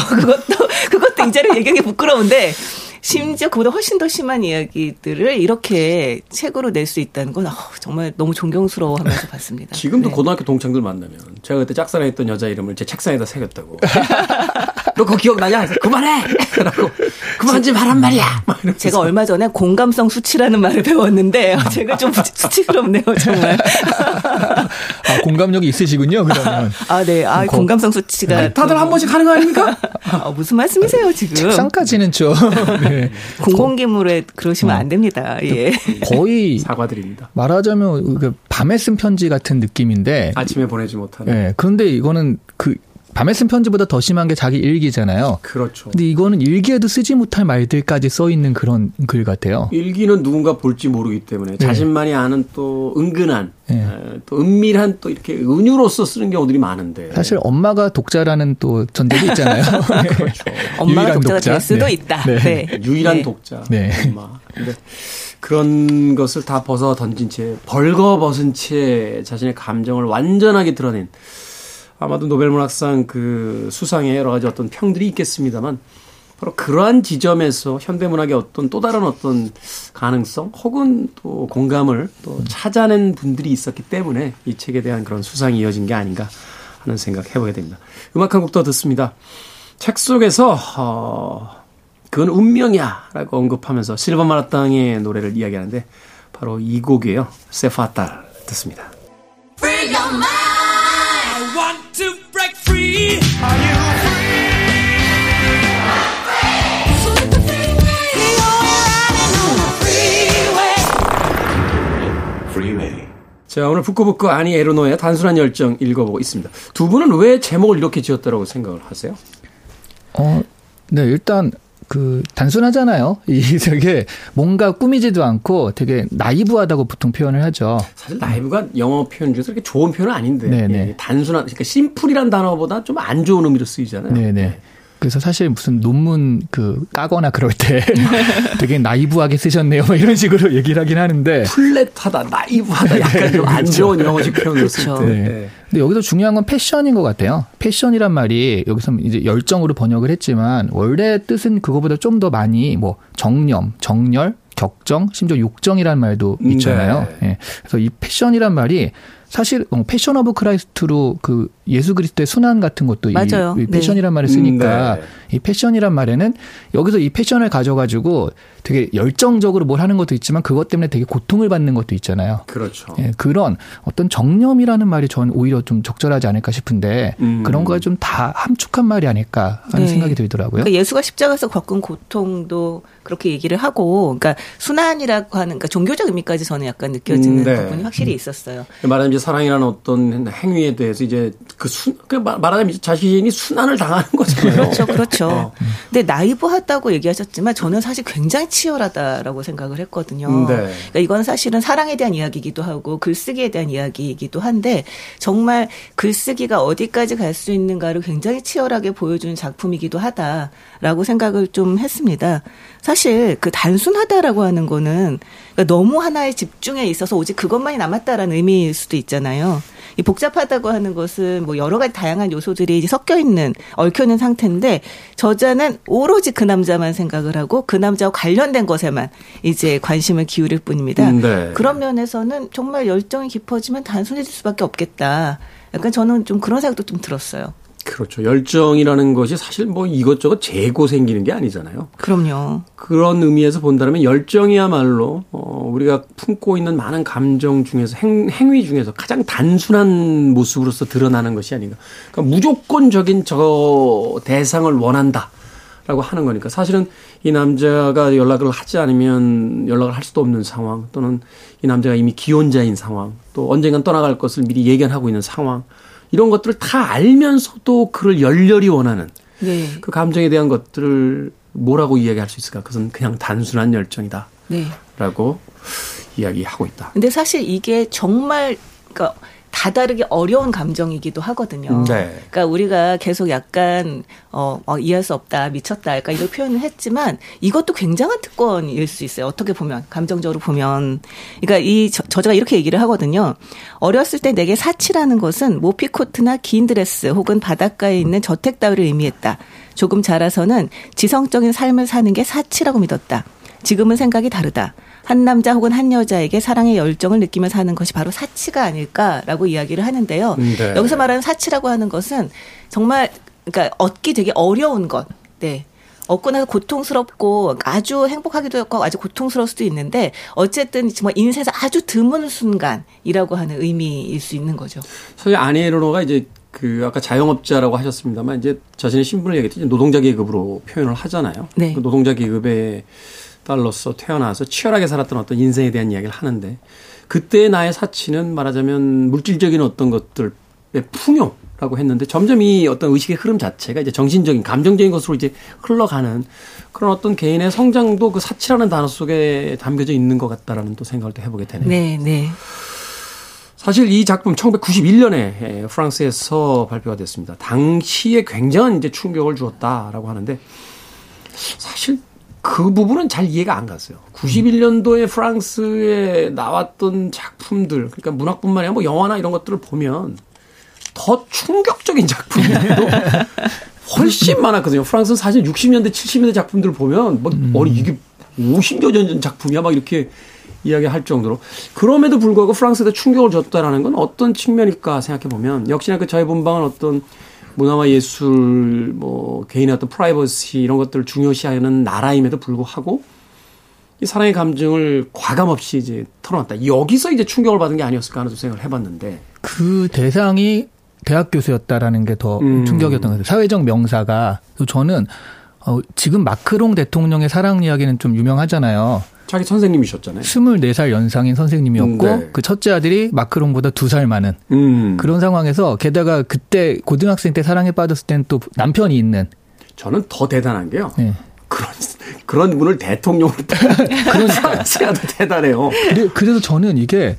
그것도 이제는 얘기하기 부끄러운데 심지어 그보다 훨씬 더 심한 이야기들을 이렇게 책으로 낼 수 있다는 건 정말 너무 존경스러워하면서 봤습니다. 지금도 네. 고등학교 동창들 만나면 제가 그때 짝사랑했던 여자 이름을 제 책상에다 새겼다고. 너 그거 기억나냐? 그래서 그만해! 라고 그만하지 말란 말이야! 제가 얼마 전에 공감성 수치라는 말을 배웠는데 제가 좀 수치스럽네요, 정말. 아, 공감력이 있으시군요, 그러면. 아, 네. 아, 공감성 수치가. 아니, 다들 한 번씩 하는 거 아닙니까? 아, 무슨 말씀이세요, 지금? 책상까지는 좀. 네. 공공기물에 그러시면 안 됩니다. 예. 거의. 사과드립니다. 말하자면 그 밤에 쓴 편지 같은 느낌인데. 아침에 보내지 못하는. 네. 그런데 이거는 밤에 쓴 편지보다 더 심한 게 자기 일기잖아요. 그렇죠. 근데 이거는 일기에도 쓰지 못할 말들까지 써 있는 그런 글 같아요. 일기는 누군가 볼지 모르기 때문에 네. 자신만이 아는 또 은근한 네. 또 은밀한 또 이렇게 은유로서 쓰는 경우들이 많은데 사실 엄마가 독자라는 또 전제도 있잖아요. 그렇죠. 엄마가 독자가 독자? 될 수도 네. 있다. 네. 네. 유일한 네. 독자. 네. 엄마. 근데 그런 것을 다 벗어 던진 채 벌거벗은 채 자신의 감정을 완전하게 드러낸 아마도 노벨문학상 그 수상에 여러 가지 어떤 평들이 있겠습니다만 바로 그러한 지점에서 현대문학의 어떤 또 다른 어떤 가능성 혹은 또 공감을 또 찾아낸 분들이 있었기 때문에 이 책에 대한 그런 수상이 이어진 게 아닌가 하는 생각 해보게 됩니다. 음악 한 곡 더 듣습니다. 책 속에서 그건 운명이야 라고 언급하면서 실버마라탕의 노래를 이야기하는데 바로 이 곡이에요. 세파탈 듣습니다. 자, 오늘 북구북구 아니 에르노의 단순한 열정 읽어보고 있습니다. 두 분은 왜 제목을 이렇게 지었다라고 생각을 하세요? 네, 일단 단순하잖아요. 되게 뭔가 꾸미지도 않고 되게 나이브하다고 보통 표현을 하죠. 사실 나이브가 영어 표현 중에서 그렇게 좋은 표현은 아닌데 예, 단순한, 그러니까 심플이란 단어보다 좀 안 좋은 의미로 쓰이잖아요. 네네. 그래서 사실 무슨 논문 까거나 그럴 때 되게 나이브하게 쓰셨네요. 이런 식으로 얘기를 하긴 하는데. 플랫하다, 나이브하다, 약간 좀 안 좋은 영어식 표현으로 쓰죠. 근데 여기서 중요한 건 패션인 것 같아요. 패션이란 말이 여기서 이제 열정으로 번역을 했지만 원래 뜻은 그거보다 좀 더 많이 뭐 정념, 정열, 격정, 심지어 욕정이란 말도 있잖아요. 네. 예. 그래서 이 패션이란 말이 사실 패션 오브 크라이스트로 그 예수 그리스도의 순환 같은 것도 이 패션이란 네. 말을 쓰니까 네. 이 패션이란 말에는 여기서 이 패션을 가져가지고 되게 열정적으로 뭘 하는 것도 있지만 그것 때문에 되게 고통을 받는 것도 있잖아요. 그렇죠. 예, 그런 어떤 정념이라는 말이 전 오히려 좀 적절하지 않을까 싶은데 그런 거가 좀 다 함축한 말이 아닐까 하는 네. 생각이 들더라고요. 그러니까 예수가 십자가에서 겪은 고통도 그렇게 얘기를 하고 그러니까 순환이라고 하는 그러니까 종교적 의미까지 저는 약간 느껴지는 네. 부분이 확실히 있었어요. 말하자면 이제 사랑이라는 어떤 행위에 대해서 이제 말하자면 자신이 순환을 당하는 거잖아요. 그렇죠. 그렇죠. 근데 나이브하다고 얘기하셨지만 저는 사실 굉장히 치열하다라고 생각을 했거든요. 네. 그러니까 이건 사실은 사랑에 대한 이야기이기도 하고 글쓰기에 대한 이야기이기도 한데 정말 글쓰기가 어디까지 갈 수 있는가를 굉장히 치열하게 보여주는 작품이기도 하다라고 생각을 좀 했습니다. 사실 그 단순하다라고 하는 거는 그러니까 너무 하나에 집중해 있어서 오직 그것만이 남았다라는 의미일 수도 있잖아요. 이 복잡하다고 하는 것은 뭐 여러 가지 다양한 요소들이 섞여 있는 얽혀 있는 상태인데 저자는 오로지 그 남자만 생각을 하고 그 남자와 관련된 것에만 이제 관심을 기울일 뿐입니다. 네. 그런 면에서는 정말 열정이 깊어지면 단순해질 수밖에 없겠다. 약간 저는 좀 그런 생각도 좀 들었어요. 그렇죠. 열정이라는 것이 사실 뭐 이것저것 재고 생기는 게 아니잖아요. 그럼요. 그런 의미에서 본다면 열정이야말로 우리가 품고 있는 많은 감정 중에서 행위 중에서 가장 단순한 모습으로서 드러나는 것이 아닌가. 그러니까 무조건적인 저 대상을 원한다라고 하는 거니까 사실은 이 남자가 연락을 하지 않으면 연락을 할 수도 없는 상황 또는 이 남자가 이미 기혼자인 상황 또 언젠간 떠나갈 것을 미리 예견하고 있는 상황 이런 것들을 다 알면서도 그를 열렬히 원하는 네. 그 감정에 대한 것들을 뭐라고 이야기할 수 있을까? 그것은 그냥 단순한 열정이다. 네. 라고 이야기하고 있다. 근데 사실 이게 정말 그러니까 다다르게 어려운 감정이기도 하거든요. 네. 그러니까 우리가 계속 약간 이해할 수 없다, 미쳤다, 약간 이런 표현을 했지만 이것도 굉장한 특권일 수 있어요. 어떻게 보면 감정적으로 보면, 그러니까 이 저자가 이렇게 얘기를 하거든요. 어렸을 때 내게 사치라는 것은 모피 코트나 긴 드레스 혹은 바닷가에 있는 저택 따위를 의미했다. 조금 자라서는 지성적인 삶을 사는 게 사치라고 믿었다. 지금은 생각이 다르다. 한 남자 혹은 한 여자에게 사랑의 열정을 느끼며 사는 것이 바로 사치가 아닐까라고 이야기를 하는데요. 네. 여기서 말하는 사치라고 하는 것은 정말 그러니까 얻기 되게 어려운 것. 네. 얻고 나서 고통스럽고 아주 행복하기도 하고 아주 고통스러울 수도 있는데 어쨌든 정말 인생에서 아주 드문 순간이라고 하는 의미일 수 있는 거죠. 사실 아니 에르노가 이제 그 아까 자영업자라고 하셨습니다만 이제 자신의 신분을 얘기했죠. 노동자 계급으로 표현을 하잖아요. 네. 그 노동자 계급의 딸로서 태어나서 치열하게 살았던 어떤 인생에 대한 이야기를 하는데 그때의 나의 사치는 말하자면 물질적인 어떤 것들의 풍요라고 했는데 점점 이 어떤 의식의 흐름 자체가 이제 정신적인 감정적인 것으로 이제 흘러가는 그런 어떤 개인의 성장도 그 사치라는 단어 속에 담겨져 있는 것 같다라는 또 생각을 또 해보게 되네요. 네, 네. 사실 이 작품 1991년에 프랑스에서 발표가 됐습니다. 당시에 굉장한 이제 충격을 주었다라고 하는데 사실 그 부분은 잘 이해가 안 갔어요. 91년도에 프랑스에 나왔던 작품들, 그러니까 문학뿐만 아니라 뭐 영화나 이런 것들을 보면 더 충격적인 작품들도 훨씬 많았거든요. 프랑스는 사실 60년대, 70년대 작품들을 보면 뭐 이게 50여 년 전 작품이야 막 이렇게 이야기할 정도로. 그럼에도 불구하고 프랑스에 충격을 줬다라는 건 어떤 측면일까 생각해 보면 역시나 그 저의 본방은 어떤 문화와 예술, 뭐 개인의 어떤 프라이버시 이런 것들을 중요시하는 나라임에도 불구하고 이 사랑의 감정을 과감 없이 이제 털어놨다. 여기서 이제 충격을 받은 게 아니었을까 하는 생각을 해봤는데 그 대상이 대학 교수였다라는 게 더 충격이었던 것 같아요. 사회적 명사가 저는 지금 마크롱 대통령의 사랑 이야기는 좀 유명하잖아요. 자기 선생님이셨잖아요. 24살 연상인 선생님이었고 네. 그 첫째 아들이 마크롱보다 2살 많은 그런 상황에서 게다가 그때 고등학생 때 사랑에 빠졌을 때는 또 남편이 있는. 저는 더 대단한 게요. 네. 그런 분을 대통령으로 그러니까 시야도 대단해요. 그래서 저는 이게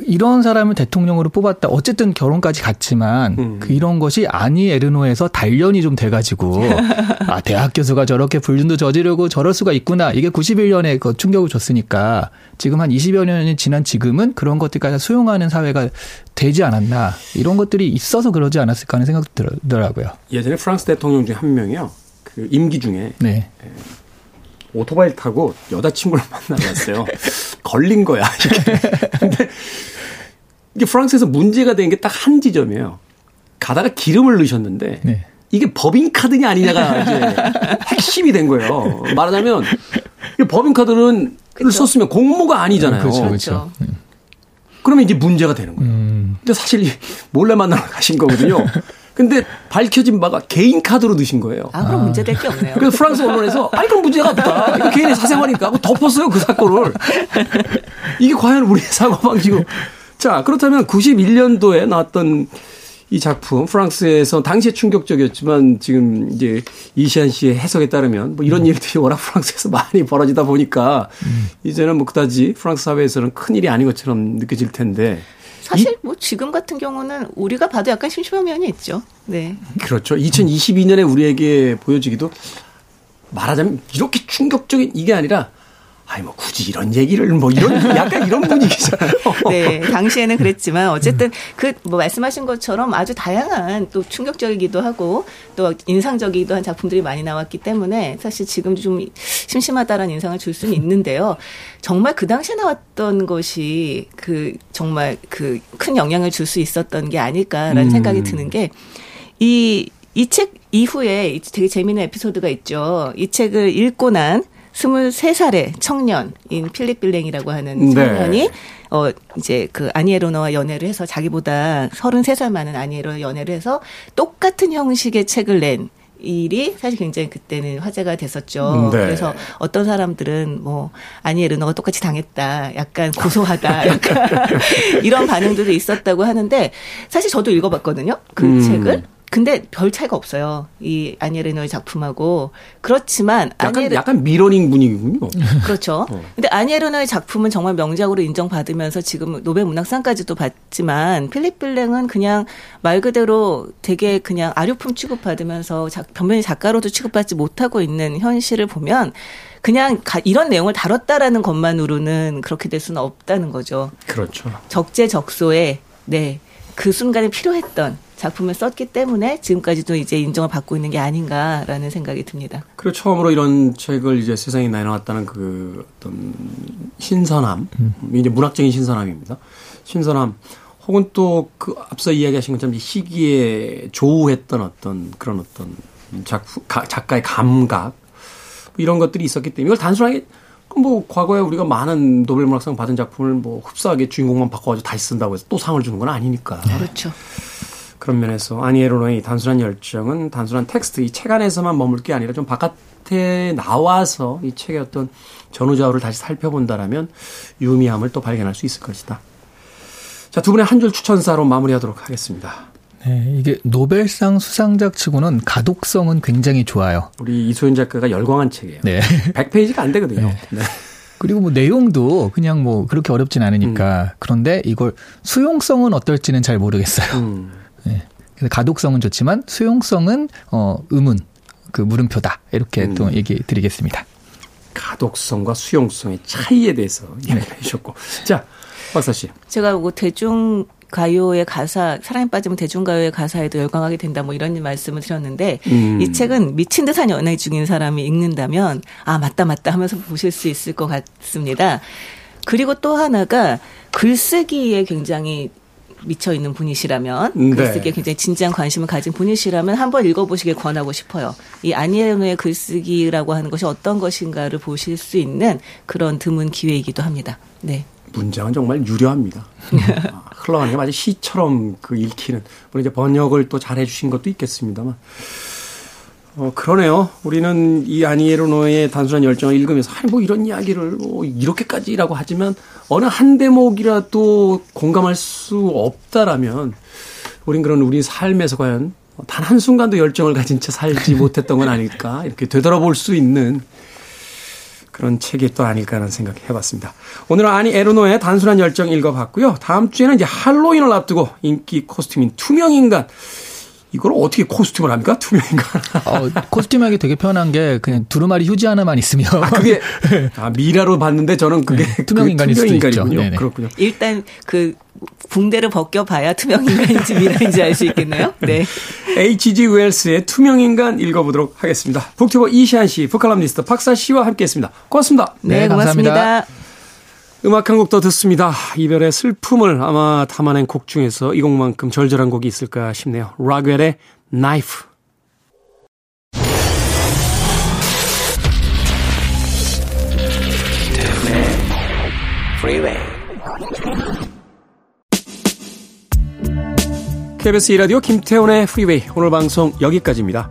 이런 사람을 대통령으로 뽑았다. 어쨌든 결혼까지 갔지만 그 이런 것이 아니 에르노에서 단련이 좀 돼가지고 아 대학 교수가 저렇게 불륜도 저지르고 저럴 수가 있구나. 이게 91년에 그 충격을 줬으니까 지금 한 20여 년이 지난 지금은 그런 것들까지 수용하는 사회가 되지 않았나. 이런 것들이 있어서 그러지 않았을까 하는 생각도 들더라고요. 예전에 프랑스 대통령 중에 한 명이요. 그 임기 중에. 네. 오토바이를 타고 여자친구를 만나러 왔어요. 걸린 거야. 근데 이게 프랑스에서 문제가 된 게 딱 한 지점이에요. 가다가 기름을 넣으셨는데 네. 이게 법인카드냐 아니냐가 이제 핵심이 된 거예요. 말하자면 법인카드는 그쵸. 썼으면 공모가 아니잖아요. 그렇죠. 그러면 이제 문제가 되는 거예요. 근데 사실 몰래 만나러 가신 거거든요. 근데 밝혀진 바가 개인 카드로 넣으신 거예요. 아, 그럼 문제될 게 없네요. 그래서 프랑스 언론에서 아니 그럼 문제가 없다. 이거 개인의 사생활이니까 하고 덮었어요. 그 사건을. 이게 과연 우리의 사고방식으로. 자, 그렇다면 91년도에 나왔던 이 작품 프랑스에서 당시에 충격적이었지만 지금 이제 이시안 씨의 해석에 따르면 뭐 이런 일들이 워낙 프랑스에서 많이 벌어지다 보니까 이제는 뭐 그다지 프랑스 사회에서는 큰일이 아닌 것처럼 느껴질 텐데. 사실 뭐 지금 같은 경우는 우리가 봐도 약간 심심한 면이 있죠. 네. 그렇죠. 2022년에 우리에게 보여지기도 말하자면 이렇게 충격적인 이게 아니라 아니 뭐 굳이 이런 얘기를 뭐 이런 약간 이런 분위기잖아요. 네. 당시에는 그랬지만 어쨌든 그 뭐 말씀하신 것처럼 아주 다양한 또 충격적이기도 하고 또 인상적이기도 한 작품들이 많이 나왔기 때문에 사실 지금 좀 심심하다라는 인상을 줄 수는 있는데요. 정말 그 당시에 나왔던 것이 그 정말 그 큰 영향을 줄 수 있었던 게 아닐까라는 생각이 드는 게 이 이 책 이후에 되게 재미있는 에피소드가 있죠. 이 책을 읽고 난 23살의 청년인 필립 빌랭이라고 하는 청년이 네. 이제 그 아니 에르노와 연애를 해서 자기보다 33살 많은 아니 에르노와 연애를 해서 똑같은 형식의 책을 낸 일이 사실 굉장히 그때는 화제가 됐었죠. 네. 그래서 어떤 사람들은 뭐 아니 에르노가 똑같이 당했다. 약간 고소하다. 약간 이런 반응들도 있었다고 하는데 사실 저도 읽어봤거든요. 그 책을. 근데 별 차이가 없어요. 이 아니 에르노의 작품하고. 그렇지만 약간 미러링 분위기군요. 그렇죠. 근데 아니 에르노의 작품은 정말 명작으로 인정받으면서 지금 노벨 문학상까지도 받지만 필립 빌랭은 그냥 말 그대로 되게 그냥 아류품 취급받으면서 변변히 작가로도 취급받지 못하고 있는 현실을 보면 그냥 이런 내용을 다뤘다라는 것만으로는 그렇게 될 수는 없다는 거죠. 그렇죠. 적재적소에 네. 그 순간에 필요했던 작품을 썼기 때문에 지금까지도 이제 인정을 받고 있는 게 아닌가라는 생각이 듭니다. 그리고 처음으로 이런 책을 이제 세상에 내놓았다는 그 어떤 신선함, 이제 문학적인 신선함입니다. 신선함, 혹은 또 그 앞서 이야기하신 것처럼 시기에 조우했던 어떤 그런 어떤 작가의 감각, 이런 것들이 있었기 때문에 이걸 단순하게 뭐 과거에 우리가 많은 노벨 문학상 받은 작품을 뭐 흡사하게 주인공만 바꿔가지고 다시 쓴다고 해서 또 상을 주는 건 아니니까. 그렇죠. 그런 면에서 아니 에르노의 단순한 열정은 단순한 텍스트 이 책 안에서만 머물 게 아니라 좀 바깥에 나와서 이 책의 어떤 전후좌우를 다시 살펴본다라면 유미함을 또 발견할 수 있을 것이다. 자, 두 분의 한 줄 추천사로 마무리하도록 하겠습니다. 네, 이게 노벨상 수상작치고는 가독성은 굉장히 좋아요. 우리 이소연 작가가 열광한 책이에요. 네. 100페이지가 안 되거든요. 네. 네. 그리고 뭐 내용도 그냥 뭐 그렇게 어렵진 않으니까. 그런데 이걸 수용성은 어떨지는 잘 모르겠어요. 네. 가독성은 좋지만 수용성은 의문, 그 물음표다. 이렇게 또 얘기 드리겠습니다. 가독성과 수용성의 차이에 대해서 이야기해 주셨고. 자, 박사 씨. 제가 뭐 대중가요의 가사, 사랑에 빠지면 대중가요의 가사에도 열광하게 된다. 뭐 이런 말씀을 드렸는데 이 책은 미친 듯한 연애 중인 사람이 읽는다면 아, 맞다 하면서 보실 수 있을 것 같습니다. 그리고 또 하나가 글쓰기에 굉장히 미쳐있는 분이시라면 네. 글쓰기에 굉장히 진지한 관심을 가진 분이시라면 한번 읽어보시길 권하고 싶어요. 이 아니 에르노의 글쓰기라고 하는 것이 어떤 것인가를 보실 수 있는 그런 드문 기회이기도 합니다. 네. 문장은 정말 유려합니다. 흘러가는 게 마치 시처럼 그 읽히는 물론 이제 번역을 또 잘해 주신 것도 있겠습니다만 그러네요. 우리는 이 아니 에르노의 단순한 열정을 읽으면서 아니 뭐 이런 이야기를 뭐 이렇게까지라고 하지만 어느 한 대목이라도 공감할 수 없다라면 우린 그런 우리 삶에서 과연 단 한순간도 열정을 가진 채 살지 못했던 건 아닐까 이렇게 되돌아볼 수 있는 그런 책이 또 아닐까 하는 생각 해봤습니다. 오늘은 아니 에르노의 단순한 열정 읽어봤고요. 다음 주에는 이제 할로윈을 앞두고 인기 코스튬인 투명인간. 이걸 어떻게 코스튬을 합니까? 투명인간. 코스튬하기 되게 편한 게 그냥 두루마리 휴지 하나만 있으면. 아, 그게 미라로 봤는데 저는 그게 네, 투명인간일 수도 있죠. 네네. 그렇군요. 일단 그 붕대를 벗겨봐야 투명인간인지 미라인지 알 수 있겠네요. 네. H.G. 웰스의 투명인간 읽어보도록 하겠습니다. 북튜버 이시안 씨, 북칼럼니스트 박사 씨와 함께했습니다. 고맙습니다. 네, 고맙습니다. 감사합니다. 음악 한 곡 더 듣습니다. 이별의 슬픔을 아마 담아낸 곡 중에서 이 곡만큼 절절한 곡이 있을까 싶네요. 라겔의 Knife. KBS 2라디오 김태훈의 프리웨이 오늘 방송 여기까지입니다.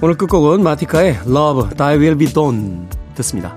오늘 끝곡은 마티카의 Love, Die Will Be Done 듣습니다.